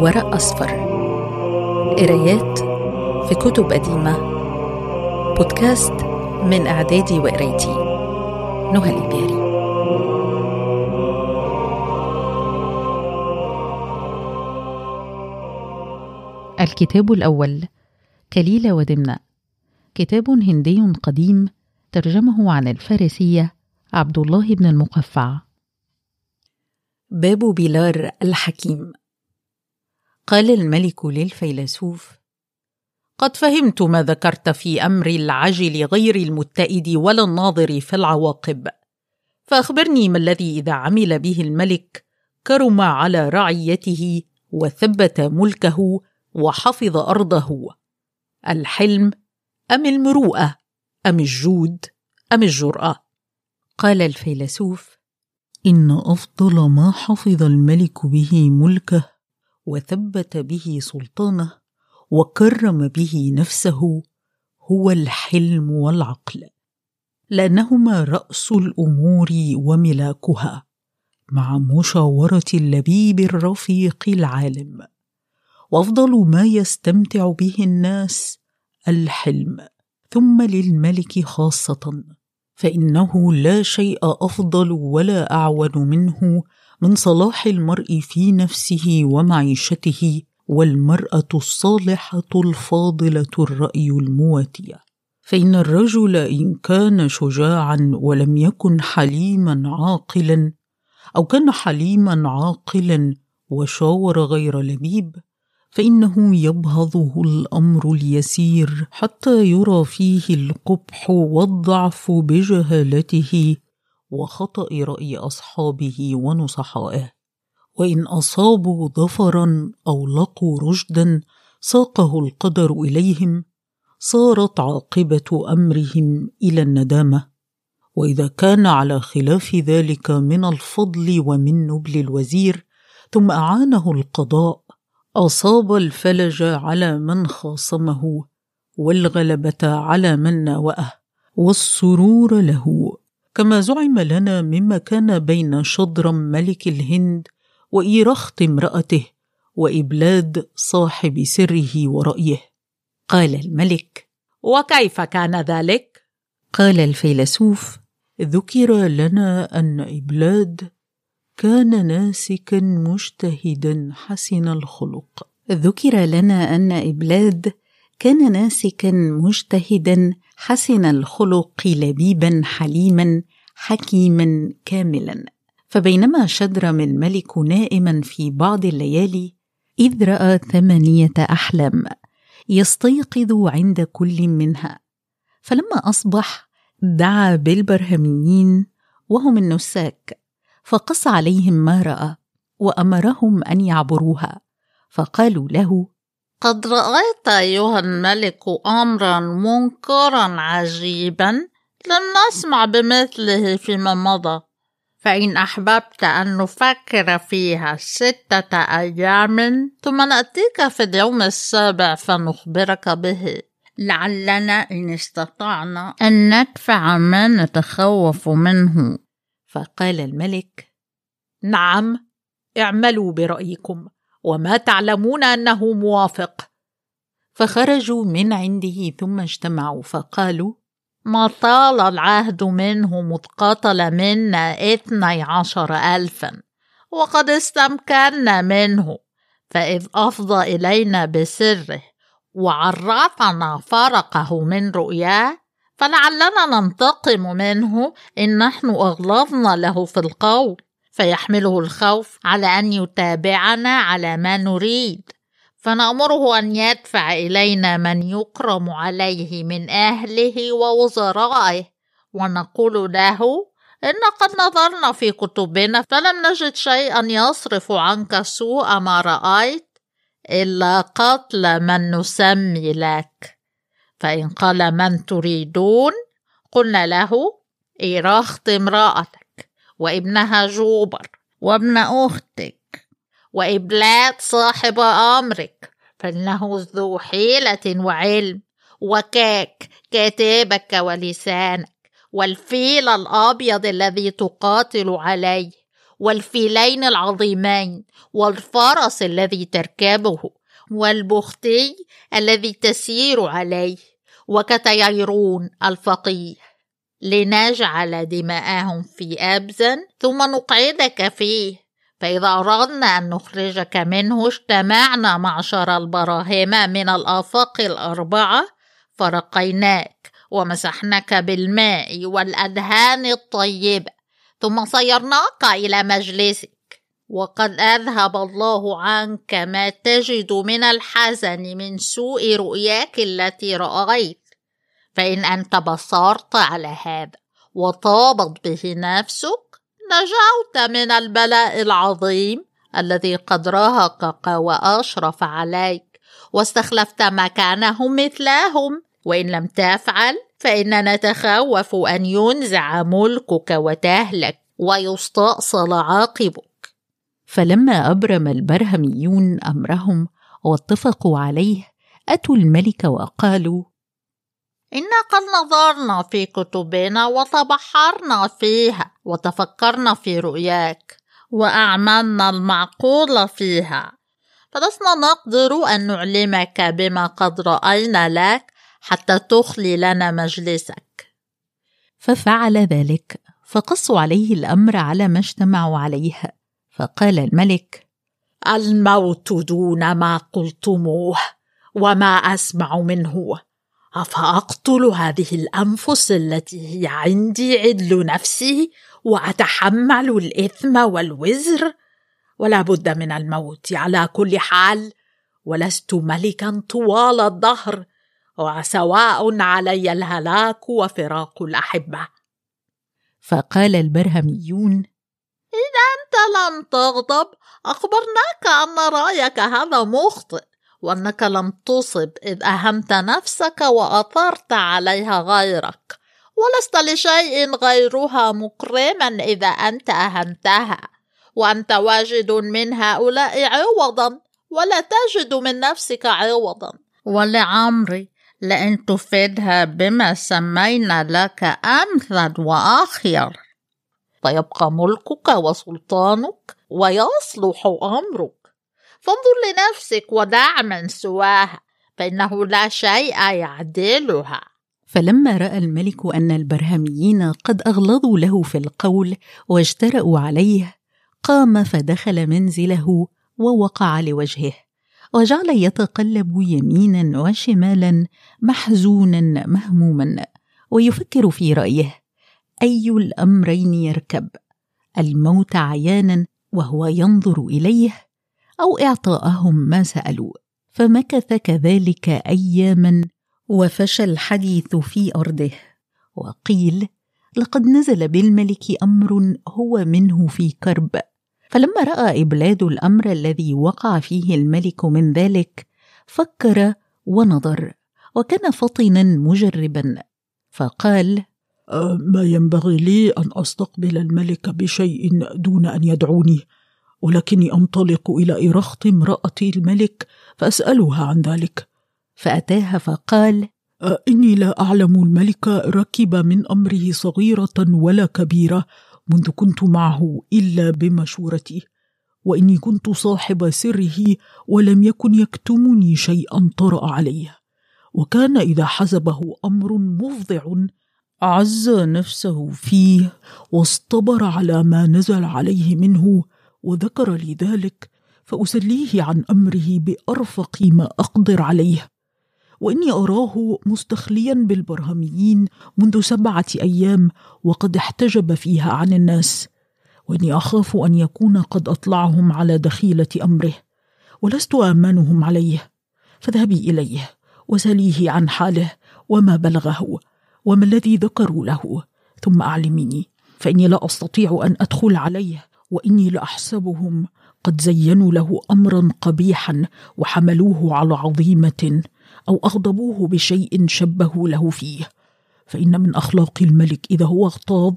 ورق أصفر، قرايات في كتب قديمة، بودكاست من إعدادي وقرايتي نهال البياري. الكتاب الأول كليلة ودمنة، كتاب هندي قديم ترجمه عن الفارسية عبد الله بن المقفع. باب بيلار الحكيم. قال الملك للفيلسوف: قد فهمت ما ذكرت في أمر العجل غير المتئد ولا الناظر في العواقب، فأخبرني ما الذي إذا عمل به الملك كرم على رعيته وثبت ملكه وحفظ أرضه، الحلم أم المروءة أم الجود أم الجرأة؟ قال الفيلسوف: إن أفضل ما حفظ الملك به ملكه وثبت به سلطانه وكرم به نفسه هو الحلم والعقل، لأنهما رأس الأمور وملاكها، مع مشاورة اللبيب الرفيق العالم. وأفضل ما يستمتع به الناس الحلم، ثم للملك خاصة، فإنه لا شيء أفضل ولا أعون منه من صلاح المرء في نفسه ومعيشته، والمرأة الصالحة الفاضلة الرأي المواتية. فإن الرجل إن كان شجاعا ولم يكن حليما عاقلا، أو كان حليما عاقلا وشاور غير لبيب، فإنه يبهضه الأمر اليسير حتى يرى فيه القبح والضعف بجهالته وخطأ رأي أصحابه ونصحائه. وإن أصابوا ظفرا أو لقوا رشدا ساقه القدر إليهم، صارت عاقبة أمرهم إلى الندامة. وإذا كان على خلاف ذلك من الفضل ومن نبل الوزير ثم أعانه القضاء، أصاب الفلج على من خاصمه، والغلبة على من ناوأه، والسرور له، كما زعم لنا مما كان بين شادرم ملك الهند وإيراخت امرأته وإبلاد صاحب سره ورأيه. قال الملك: وكيف كان ذلك؟ قال الفيلسوف: ذكر لنا أن إبلاد كان ناسكا مجتهدا حسن الخلق. لبيبا حليما حكيما كاملا. فبينما شادرم الملك نائما في بعض الليالي، إذ رأى 8 أحلام يستيقظ عند كل منها. فلما أصبح دعا بالبرهميين وهم النساك، فقص عليهم ما رأى وأمرهم أن يعبروها. فقالوا له: قد رأيت أيها الملك أمرا منكرا عجيبا لم نسمع بمثله فيما مضى، فإن أحببت أن نفكر فيها 6 أيام ثم نأتيك في اليوم 7 فنخبرك به، لعلنا إن استطعنا أن ندفع ما نتخوف منه. فقال الملك: نعم، اعملوا برأيكم، وما تعلمون أنه موافق. فخرجوا من عنده ثم اجتمعوا فقالوا: ما طال العهد منهم اتقتل منا 12,000، وقد استمكنا منه، فإذ أفضى إلينا بسره وعرفنا فرقه من رؤياه، فلعلنا ننتقم منه إن نحن أغلظنا له في القول، فيحمله الخوف على أن يتابعنا على ما نريد، فنأمره أن يدفع إلينا من يكرم عليه من أهله ووزرائه، ونقول له: إن قد نظرنا في كتبنا فلم نجد شيئا يصرف عنك سوء ما رأيت إلا قتل من نسمي لك. فإن قال: من تريدون؟ قلنا له: إيراخت امرأتك، وابنها جوبر، وابن أختك، وإبلاد صاحب أمرك، فإنه ذو حيلة وعلم، وكاك كتابك ولسانك، والفيل الأبيض الذي تقاتل عليه، والفيلين العظيمين والفرس الذي تركبه والبختي الذي تسير عليه وكتيارون الفقيه، لنجعل دماءهم في أبزا ثم نقعدك فيه، فإذا أردنا أن نخرجك منه اجتمعنا معشر البراهمة من الآفاق الأربعة فرقيناك ومسحناك بالماء والأدهان الطيبة، ثم صيرناك إلى مجلسك، وقد أذهب الله عنك ما تجد من الحزن من سوء رؤياك التي رأيت. فإن أنت بصرت على هذا وطابت به نفسك نجوت من البلاء العظيم الذي قد راهقك وأشرف عليك، واستخلفت مكانهم مثلهم. وإن لم تفعل فإننا نتخوف أن ينزع ملكك وتهلك ويستأصل عاقبك. فلما أبرم البرهميون أمرهم واتفقوا عليه، أتوا الملك وقالوا: إنا قد نظرنا في كتبنا وتبحرنا فيها وتفكرنا في رؤياك وأعملنا المعقول فيها، فلسنا نقدر أن نعلمك بما قد رأينا لك حتى تخلي لنا مجلسك. ففعل ذلك، فقصوا عليه الأمر على ما اجتمعوا عليها. فقال الملك: الموت دون ما قلتموه وما أسمع منه، أفأقتل هذه الأنفس التي هي عندي عدل نفسي وأتحمل الإثم والوزر؟ ولا بد من الموت على كل حال، ولست ملكا طوال الدهر، وسواء علي الهلاك وفراق الأحبة. فقال البرهميون: إذا أنت لم تغضب أخبرناك أن رأيك هذا مخطئ، وأنك لم تصب إذ أهمت نفسك وأثرت عليها غيرك، ولست لشيء غيرها مكرما إذا أنت أهمتها، وأنت واجد من هؤلاء عوضا ولا تجد من نفسك عوضا، ولعمري لأن تفيدها بما سمينا لك أمثل وآخر، فيبقى ملكك وسلطانك ويصلح أمرك، فانظر لنفسك ودع من سواها، فإنه لا شيء يعدلها. فلما رأى الملك أن البرهميين قد أغلظوا له في القول واجترأوا عليه، قام فدخل منزله ووقع لوجهه، وجعل يتقلب يمينا وشمالا محزونا مهموما، ويفكر في رأيه أي الأمرين يركب: الموت عيانا وهو ينظر إليه، أو إعطاءهم ما سألوا. فمكث كذلك أياما، وفشى الحديث في أرضه، وقيل: لقد نزل بالملك أمر هو منه في كرب. فلما رأى إبلاد الأمر الذي وقع فيه الملك من ذلك، فكر ونظر، وكان فطنا مجربا، فقال: ما ينبغي لي أن أستقبل الملك بشيء دون أن يدعوني، ولكني أنطلق إلى إيراخت امرأة الملك فأسألها عن ذلك. فأتاها فقال: إني لا أعلم الملك ركب من أمره صغيرة ولا كبيرة منذ كنت معه إلا بمشورتي، وإني كنت صاحب سره ولم يكن يكتمني شيئا طرأ عليه، وكان إذا حزبه أمر مفضع عز نفسه فيه واصطبر على ما نزل عليه منه، وذكر لي ذلك فأسليه عن أمره بأرفق ما أقدر عليه. وإني أراه مستخليا بالبرهميين منذ 7 أيام، وقد احتجب فيها عن الناس، وإني أخاف أن يكون قد أطلعهم على دخيلة أمره، ولست آمنهم عليه. فاذهبي إليه وسليه عن حاله وما بلغه وما الذي ذكروا له، ثم أعلميني، فإني لا أستطيع أن أدخل عليه، وإني لأحسبهم قد زينوا له أمرا قبيحا وحملوه على عظيمة، أو أغضبوه بشيء شبهوا له فيه. فإن من أخلاق الملك إذا هو اغتاظ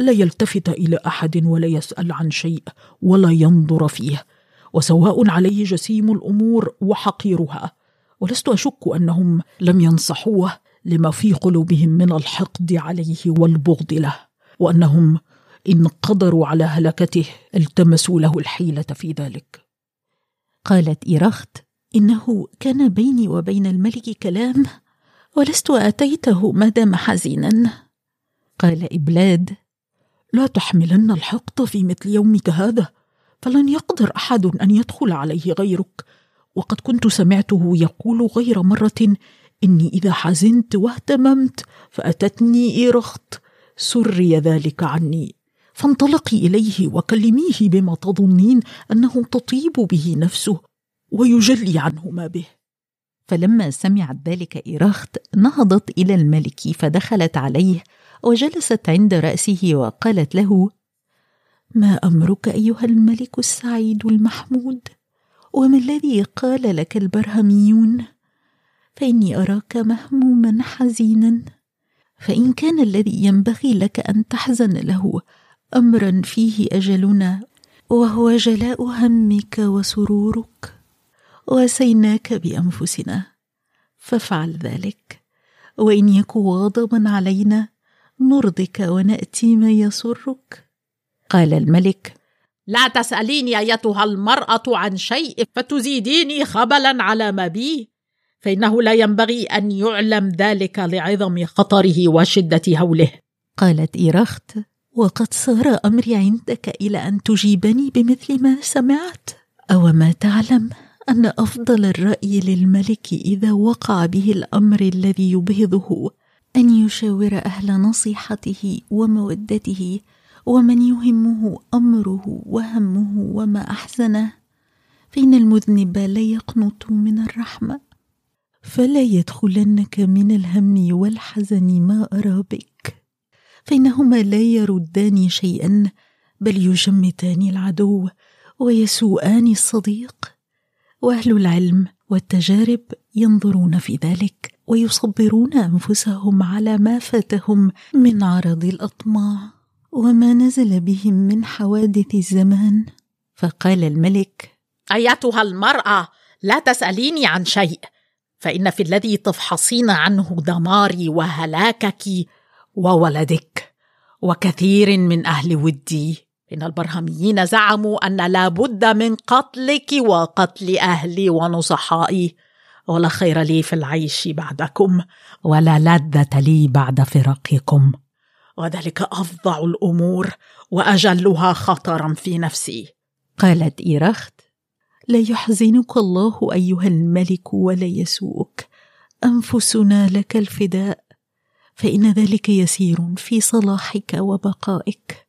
ألا يلتفت إلى أحد ولا يسأل عن شيء ولا ينظر فيه، وسواء عليه جسيم الأمور وحقيرها، ولست أشك أنهم لم ينصحوه لما في قلوبهم من الحقد عليه والبغض له، وأنهم إن قدروا على هلكته التمسوا له الحيلة في ذلك. قالت إيراخت: إنه كان بيني وبين الملك كلام ولست أتيته ما دام حزينا. قال إبلاد: لا تحملن الحقد في مثل يومك هذا، فلن يقدر أحد أن يدخل عليه غيرك، وقد كنت سمعته يقول غير مرة: إني إذا حزنت واهتممت فأتتني إيراخت، سري ذلك عني، فانطلقي إليه وكلميه بما تظنين أنه تطيب به نفسه ويجلي عنه ما به. فلما سمعت ذلك إيراخت نهضت إلى الملك فدخلت عليه وجلست عند رأسه وقالت له: ما أمرك أيها الملك السعيد المحمود؟ وما الذي قال لك البرهميون؟ فإني أراك مهموما حزينا، فإن كان الذي ينبغي لك أن تحزن له أمرا فيه أجلنا، وهو جلاء همك وسرورك، وسيناك بأنفسنا، فافعل ذلك، وإن يك غضبا علينا نرضك ونأتي ما يسرك. قال الملك: لا تسأليني أيتها المرأة عن شيء فتزيديني خبلا على ما بي، فإنه لا ينبغي أن يعلم ذلك لعظم خطره وشدة هوله. قالت إيراخت: وقد صار أمري عندك إلى أن تجيبني بمثل ما سمعت، أو ما تعلم أن أفضل الرأي للملك إذا وقع به الأمر الذي يبهضه أن يشاور أهل نصيحته ومودته، ومن يهمه أمره وهمه وما أحزنه، فإن المذنب لا يقنط من الرحمة، فلا يدخلنك من الهم والحزن ما أرى بك، فإنهما لا يردان شيئا، بل يجمتان العدو ويسوءان الصديق، وأهل العلم والتجارب ينظرون في ذلك ويصبرون أنفسهم على ما فاتهم من عرض الأطماع وما نزل بهم من حوادث الزمان. فقال الملك: أيتها المرأة، لا تسأليني عن شيء، فإن في الذي تفحصين عنه دماري وهلاكك وولدك وكثير من أهل ودي. إن البرهميين زعموا أن لا بد من قتلك وقتل أهلي ونصحائي، ولا خير لي في العيش بعدكم، ولا لذة لي بعد فراقكم، وذلك أفظع الأمور وأجلها خطرا في نفسي. قالت إيراخت: لا يحزنك الله أيها الملك ولا يسوءك، أنفسنا لك الفداء، فإن ذلك يسير في صلاحك وبقائك،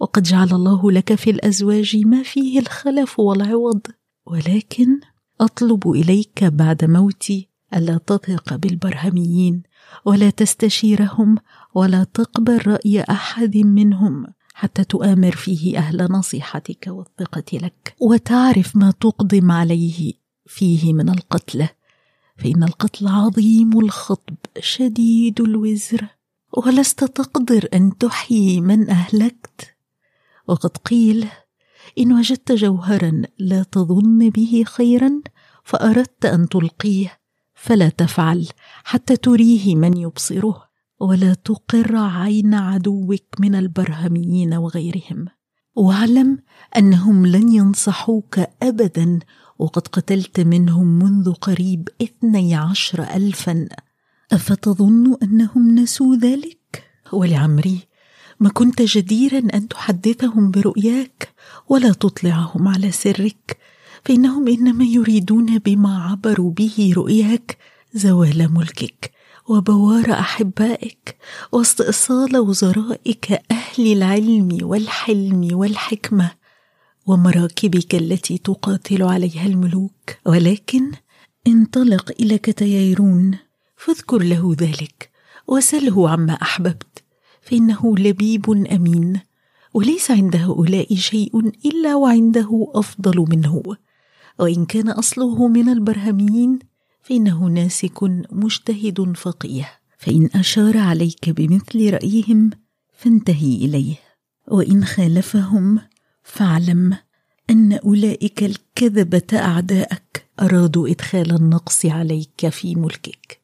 وقد جعل الله لك في الأزواج ما فيه الخلف والعوض، ولكن أطلب إليك بعد موتي ألا تثق بالبرهميين، ولا تستشيرهم، ولا تقبل رأي أحد منهم، حتى تؤامر فيه أهل نصيحتك والثقة لك، وتعرف ما تقدم عليه فيه من القتل، فإن القتل عظيم الخطب شديد الوزر، ولست تقدر أن تحيي من أهلكت. وقد قيل: إن وجدت جوهرا لا تظن به خيرا فأردت أن تلقيه فلا تفعل حتى تريه من يبصره، ولا تقر عين عدوك من البرهميين وغيرهم، واعلم أنهم لن ينصحوك أبدا، وقد قتلت منهم منذ قريب 12,000، أفتظن أنهم نسوا ذلك؟ ولعمري ما كنت جديرا أن تحدثهم برؤياك، ولا تطلعهم على سرك، فإنهم إنما يريدون بما عبروا به رؤياك زوال ملكك، وبوار أحبائك، واستئصال وزرائك أهل العلم والحلم والحكمة، ومراكبك التي تقاتل عليها الملوك. ولكن انطلق إلى كتيارون فاذكر له ذلك، وسله عما أحببت، فإنه لبيب أمين، وليس عند هؤلاء شيء إلا وعنده أفضل منه، وإن كان أصله من البرهميين فإنه ناسك مجتهد فقيه، فإن أشار عليك بمثل رأيهم فانتهي إليه، وإن خالفهم فاعلم أن أولئك الكذبة أعداءك أرادوا إدخال النقص عليك في ملكك.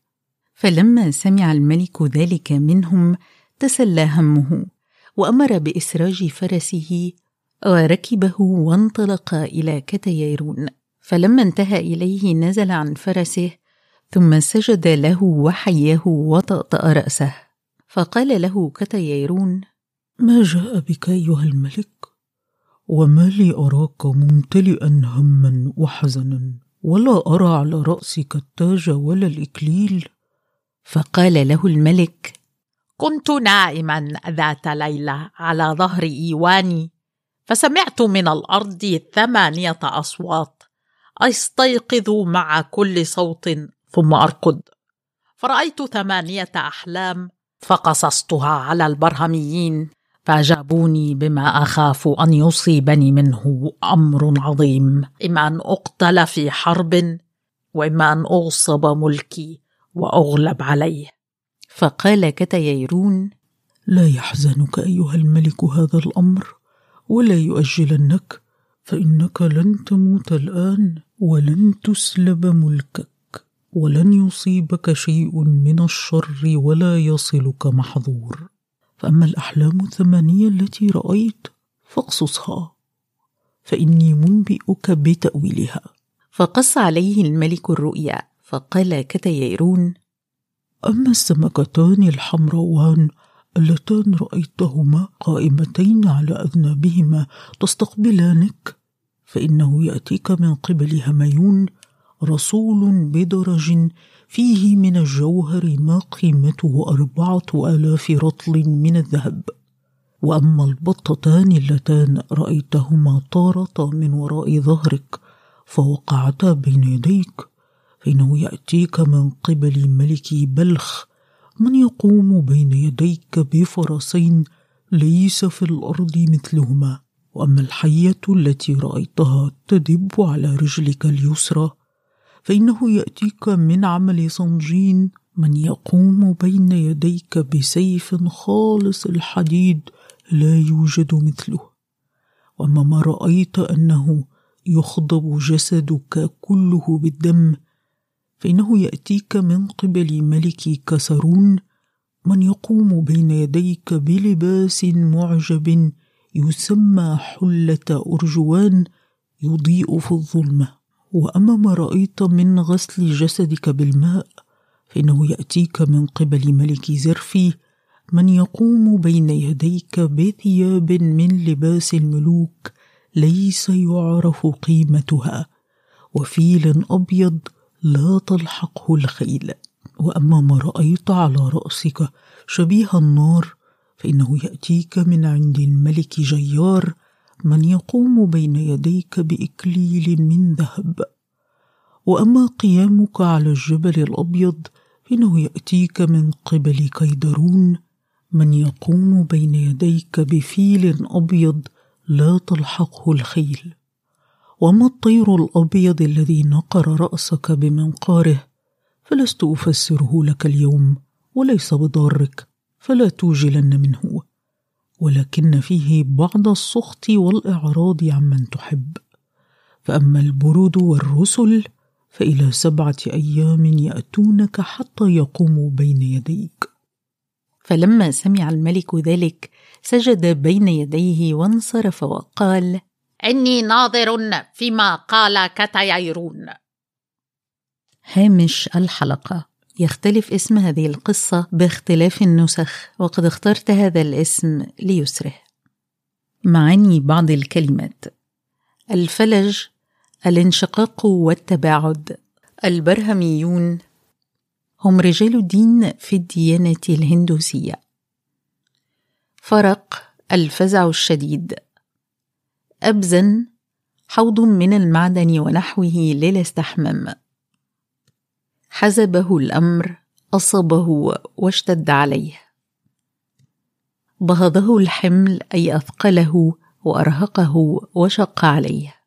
فلما سمع الملك ذلك منهم تسلى همه، وأمر بإسراج فرسه وركبه وانطلق إلى كتيارون، فلما انتهى إليه نزل عن فرسه ثم سجد له وحياه وطأطأ رأسه. فقال له كتيارون: ما جاء بك أيها الملك؟ وما لي أراك ممتلئا هما وحزنا، ولا أرى على رأسك التاج ولا الإكليل؟ فقال له الملك: كنت نائما ذات ليلة على ظهر إيواني، فسمعت من الأرض 8 أصوات أستيقظ مع كل صوت ثم أرقد، فرأيت 8 أحلام فقصصتها على البرهميين، فأجابوني بما أخاف أن يصيبني منه أمر عظيم، إما أن أقتل في حرب، وإما أن أغصب ملكي وأغلب عليه. فقال كتيارون: لا يحزنك أيها الملك هذا الأمر، ولا يؤجلنك، فإنك لن تموت الآن، ولن تسلب ملكك، ولن يصيبك شيء من الشر، ولا يصلك محظور. فأما الأحلام 8 التي رأيت فاقصصها، فإني منبئك بتأويلها. فقص عليه الملك الرؤيا. فقال كتيارون: أما السمكتان الحمراوان اللتان رأيتهما قائمتين على أذنابهما تستقبلانك، فإنه يأتيك من قبل هميون رسول بدرج فيه من الجوهر ما قيمته 4000 رطل من الذهب. وأما البطتان اللتان رأيتهما طارتا من وراء ظهرك فوقعتا بين يديك، فإنه يأتيك من قبل ملك بلخ من يقوم بين يديك بفرسين ليس في الأرض مثلهما. وأما الحية التي رأيتها تدب على رجلك اليسرى، فإنه يأتيك من عمل صنجين من يقوم بين يديك بسيف خالص الحديد لا يوجد مثله. وأما ما رأيت أنه يخضب جسدك كله بالدم، فإنه يأتيك من قبل ملك كسرون من يقوم بين يديك بلباس معجب يسمى حلة أرجوان يضيء في الظلمة. وأما ما رأيت من غسل جسدك بالماء، فإنه يأتيك من قبل ملك زرفي من يقوم بين يديك بثياب من لباس الملوك ليس يعرف قيمتها، وفيل أبيض لا تلحقه الخيل. وأما ما رأيت على رأسك شبيه النار، فإنه يأتيك من عند الملك جيار من يقوم بين يديك بإكليل من ذهب. وأما قيامك على الجبل الأبيض، فإنه يأتيك من قبل كيدرون من يقوم بين يديك بفيل أبيض لا تلحقه الخيل. وأما الطير الأبيض الذي نقر رأسك بمنقاره فلست أفسره لك اليوم، وليس بضارك، فلا توجلن منه، ولكن فيه بعض السخط والإعراض عمن تحب. فأما البرد والرسل فإلى 7 أيام يأتونك حتى يقوموا بين يديك. فلما سمع الملك ذلك سجد بين يديه وانصرف وقال: إني ناظر فيما قال كتيارون. هامش الحلقة: يختلف اسم هذه القصة باختلاف النسخ، وقد اخترت هذا الاسم ليسره. معاني بعض الكلمات: الفلج، الانشقاق والتباعد. البرهميون هم رجال الدين في الديانة الهندوسية. فرق، الفزع الشديد. أبزن، حوض من المعدن ونحوه للاستحمام. حزبه الأمر، أصابه واشتد عليه. ضهضه الحمل، أي أثقله وأرهقه وشق عليه.